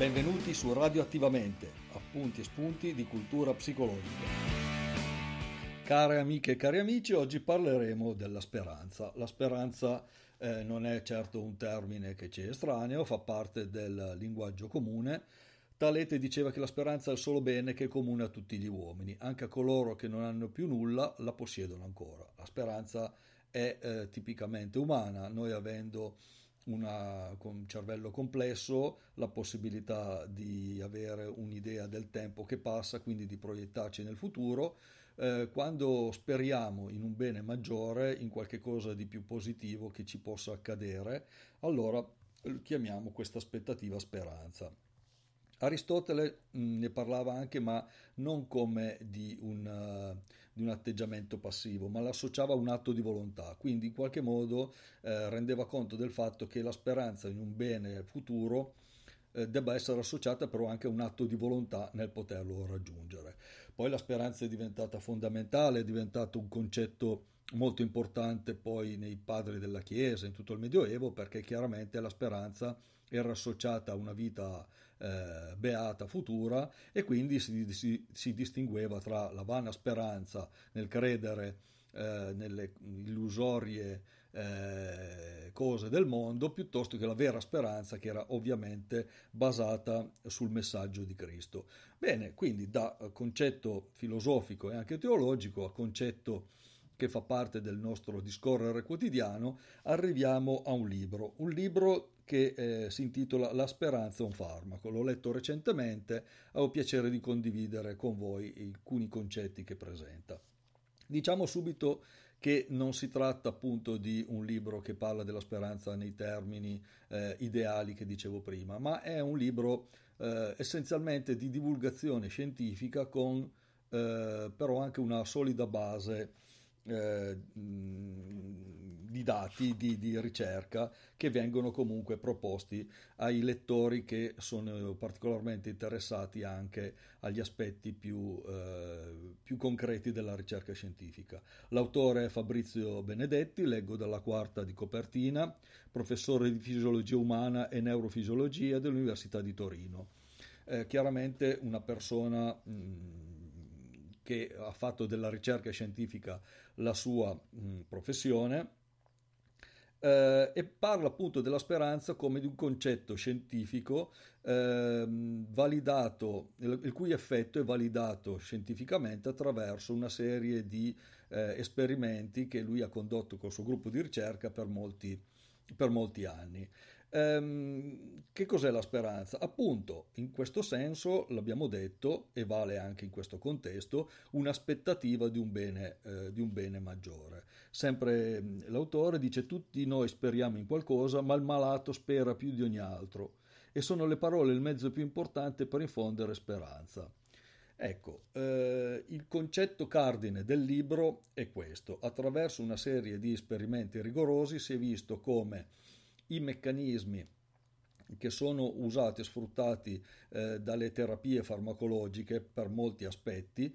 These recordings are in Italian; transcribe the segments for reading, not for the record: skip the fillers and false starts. Benvenuti su Radio Attivamente, appunti e spunti di cultura psicologica. Care amiche e cari amici, oggi parleremo della speranza. La speranza non è certo un termine che ci è estraneo, fa parte del linguaggio comune. Talete diceva che la speranza è il solo bene che è comune a tutti gli uomini, anche a coloro che non hanno più nulla la possiedono ancora. La speranza è tipicamente umana, noi avendo un cervello complesso, la possibilità di avere un'idea del tempo che passa, quindi di proiettarci nel futuro, quando speriamo in un bene maggiore, in qualche cosa di più positivo che ci possa accadere, allora chiamiamo questa aspettativa speranza. Aristotele ne parlava anche, ma non come di un atteggiamento passivo, ma l'associava a un atto di volontà, quindi in qualche modo rendeva conto del fatto che la speranza in un bene futuro debba essere associata però anche a un atto di volontà nel poterlo raggiungere. Poi la speranza è diventata fondamentale, è diventato un concetto molto importante poi nei padri della Chiesa, in tutto il Medioevo, perché chiaramente la speranza era associata a una vita beata futura e quindi si distingueva tra la vana speranza nel credere nelle illusorie cose del mondo, piuttosto che la vera speranza che era ovviamente basata sul messaggio di Cristo. Bene, quindi da concetto filosofico e anche teologico a concetto che fa parte del nostro discorrere quotidiano, arriviamo a un libro che si intitola La speranza è un farmaco. L'ho letto recentemente, ho piacere di condividere con voi alcuni concetti che presenta. Diciamo subito che non si tratta appunto di un libro che parla della speranza nei termini ideali che dicevo prima, ma è un libro essenzialmente di divulgazione scientifica con però anche una solida base di dati, di ricerca che vengono comunque proposti ai lettori che sono particolarmente interessati anche agli aspetti più concreti della ricerca scientifica. L'autore è Fabrizio Benedetti, leggo dalla quarta di copertina, professore di fisiologia umana e neurofisiologia dell'Università di Torino. Chiaramente una persona che ha fatto della ricerca scientifica la sua professione, e parla appunto della speranza come di un concetto scientifico validato, il cui effetto è validato scientificamente attraverso una serie di esperimenti che lui ha condotto col suo gruppo di ricerca per molti anni. Che cos'è la speranza? Appunto, in questo senso, l'abbiamo detto, e vale anche in questo contesto, un'aspettativa di un bene maggiore. Sempre l'autore dice: tutti noi speriamo in qualcosa, ma il malato spera più di ogni altro, e sono le parole il mezzo più importante per infondere speranza. Ecco, il concetto cardine del libro è questo: attraverso una serie di esperimenti rigorosi si è visto come i meccanismi che sono usati e sfruttati dalle terapie farmacologiche per molti aspetti,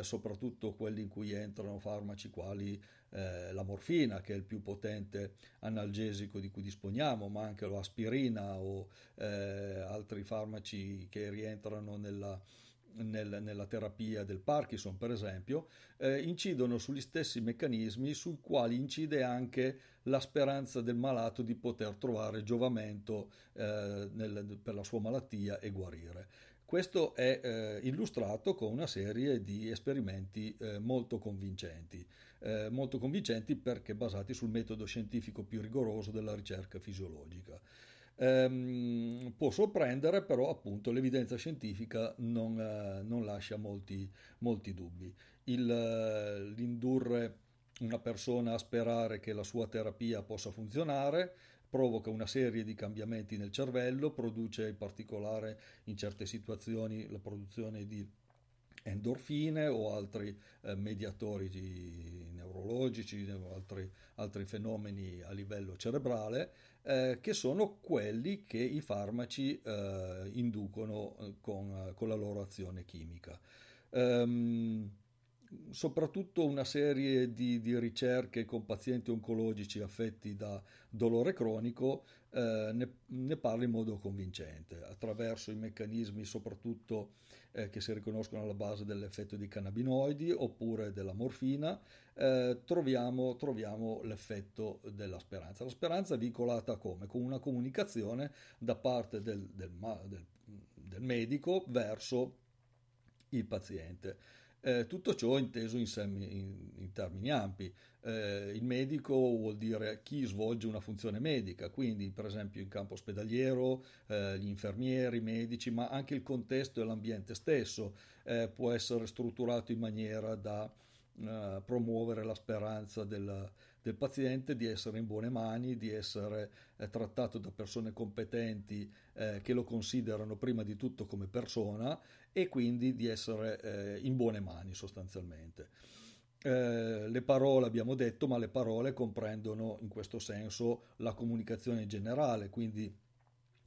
soprattutto quelli in cui entrano farmaci quali la morfina, che è il più potente analgesico di cui disponiamo, ma anche l'aspirina o altri farmaci che rientrano nella terapia del Parkinson, per esempio, incidono sugli stessi meccanismi sui quali incide anche la speranza del malato di poter trovare giovamento per la sua malattia e guarire. Questo è illustrato con una serie di esperimenti molto convincenti perché basati sul metodo scientifico più rigoroso della ricerca fisiologica. Può sorprendere, però appunto l'evidenza scientifica non lascia molti dubbi. L'indurre Una persona a sperare che la sua terapia possa funzionare provoca una serie di cambiamenti nel cervello, produce in particolare in certe situazioni la produzione di endorfine o altri mediatori neurologici o altri fenomeni a livello cerebrale che sono quelli che i farmaci inducono con la loro azione chimica. Soprattutto una serie di ricerche con pazienti oncologici affetti da dolore cronico ne parla in modo convincente attraverso i meccanismi soprattutto che si riconoscono alla base dell'effetto di cannabinoidi oppure della morfina. Troviamo l'effetto della speranza. La speranza è vincolata come? Con una comunicazione da parte del medico verso il paziente. Tutto ciò inteso in termini ampi. Il medico vuol dire chi svolge una funzione medica, quindi per esempio in campo ospedaliero, gli infermieri, i medici, ma anche il contesto e l'ambiente stesso può essere strutturato in maniera da promuovere la speranza del paziente di essere in buone mani, di essere trattato da persone competenti che lo considerano prima di tutto come persona e quindi di essere in buone mani sostanzialmente. Le parole abbiamo detto, ma le parole comprendono in questo senso la comunicazione in generale, quindi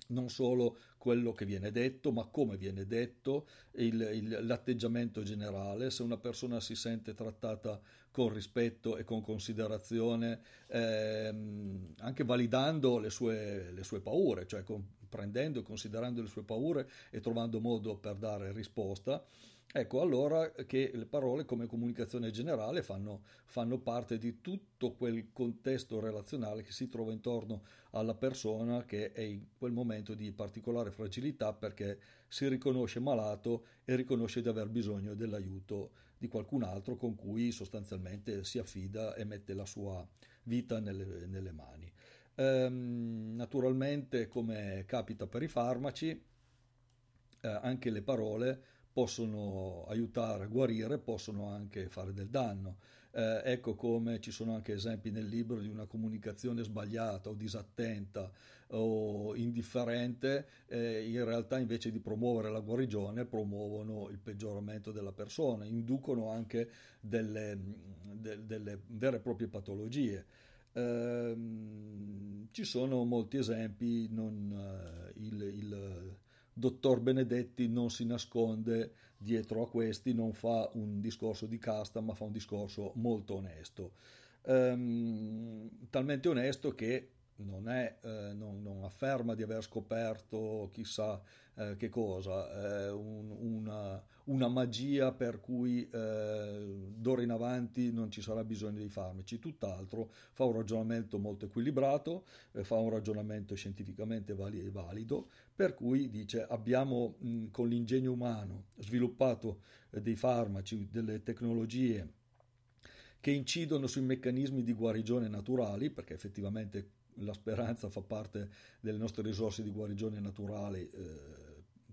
non solo quello che viene detto, ma come viene detto, l'atteggiamento generale. Se una persona si sente trattata con rispetto e con considerazione, anche validando le sue paure, cioè comprendendo e considerando le sue paure e trovando modo per dare risposta, ecco allora che le parole come comunicazione generale fanno parte di tutto quel contesto relazionale che si trova intorno alla persona che è in quel momento di particolare fragilità perché si riconosce malato e riconosce di aver bisogno dell'aiuto di qualcun altro con cui sostanzialmente si affida e mette la sua vita nelle mani. Naturalmente, come capita per i farmaci, anche le parole possono aiutare a guarire, possono anche fare del danno. Ecco come ci sono anche esempi nel libro di una comunicazione sbagliata o disattenta o indifferente, in realtà invece di promuovere la guarigione promuovono il peggioramento della persona, inducono anche delle vere e proprie patologie. Ci sono molti esempi, il dottor Benedetti non si nasconde dietro a questi, non fa un discorso di casta, ma fa un discorso molto onesto, talmente onesto che non afferma di aver scoperto chissà che cosa, una magia per cui d'ora in avanti non ci sarà bisogno dei farmaci, tutt'altro, fa un ragionamento molto equilibrato, fa un ragionamento scientificamente valido, per cui dice abbiamo con l'ingegno umano sviluppato dei farmaci, delle tecnologie che incidono sui meccanismi di guarigione naturali, perché effettivamente la speranza fa parte delle nostre risorse di guarigione naturali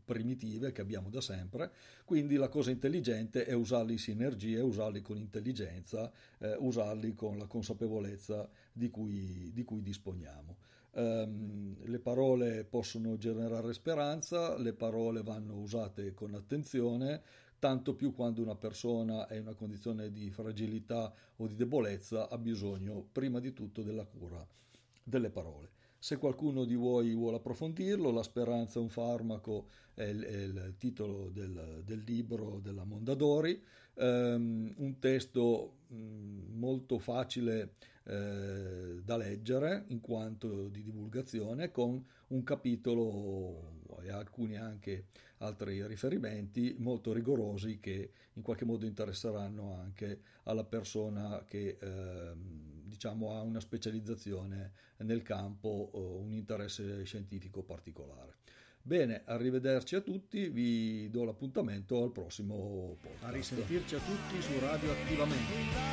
primitive che abbiamo da sempre, quindi la cosa intelligente è usarli in sinergia, usarli con intelligenza, usarli con la consapevolezza di cui disponiamo. Le parole possono generare speranza, le parole vanno usate con attenzione, tanto più quando una persona è in una condizione di fragilità o di debolezza ha bisogno prima di tutto della cura delle parole. Se qualcuno di voi vuole approfondirlo, La speranza è un farmaco è il titolo del libro della Mondadori, un testo molto facile da leggere in quanto di divulgazione, con un capitolo e alcuni anche altri riferimenti molto rigorosi che in qualche modo interesseranno anche alla persona che ha una specializzazione nel campo o un interesse scientifico particolare. Bene, arrivederci a tutti, vi do l'appuntamento al prossimo podcast. A risentirci a tutti su Radio Attivamente.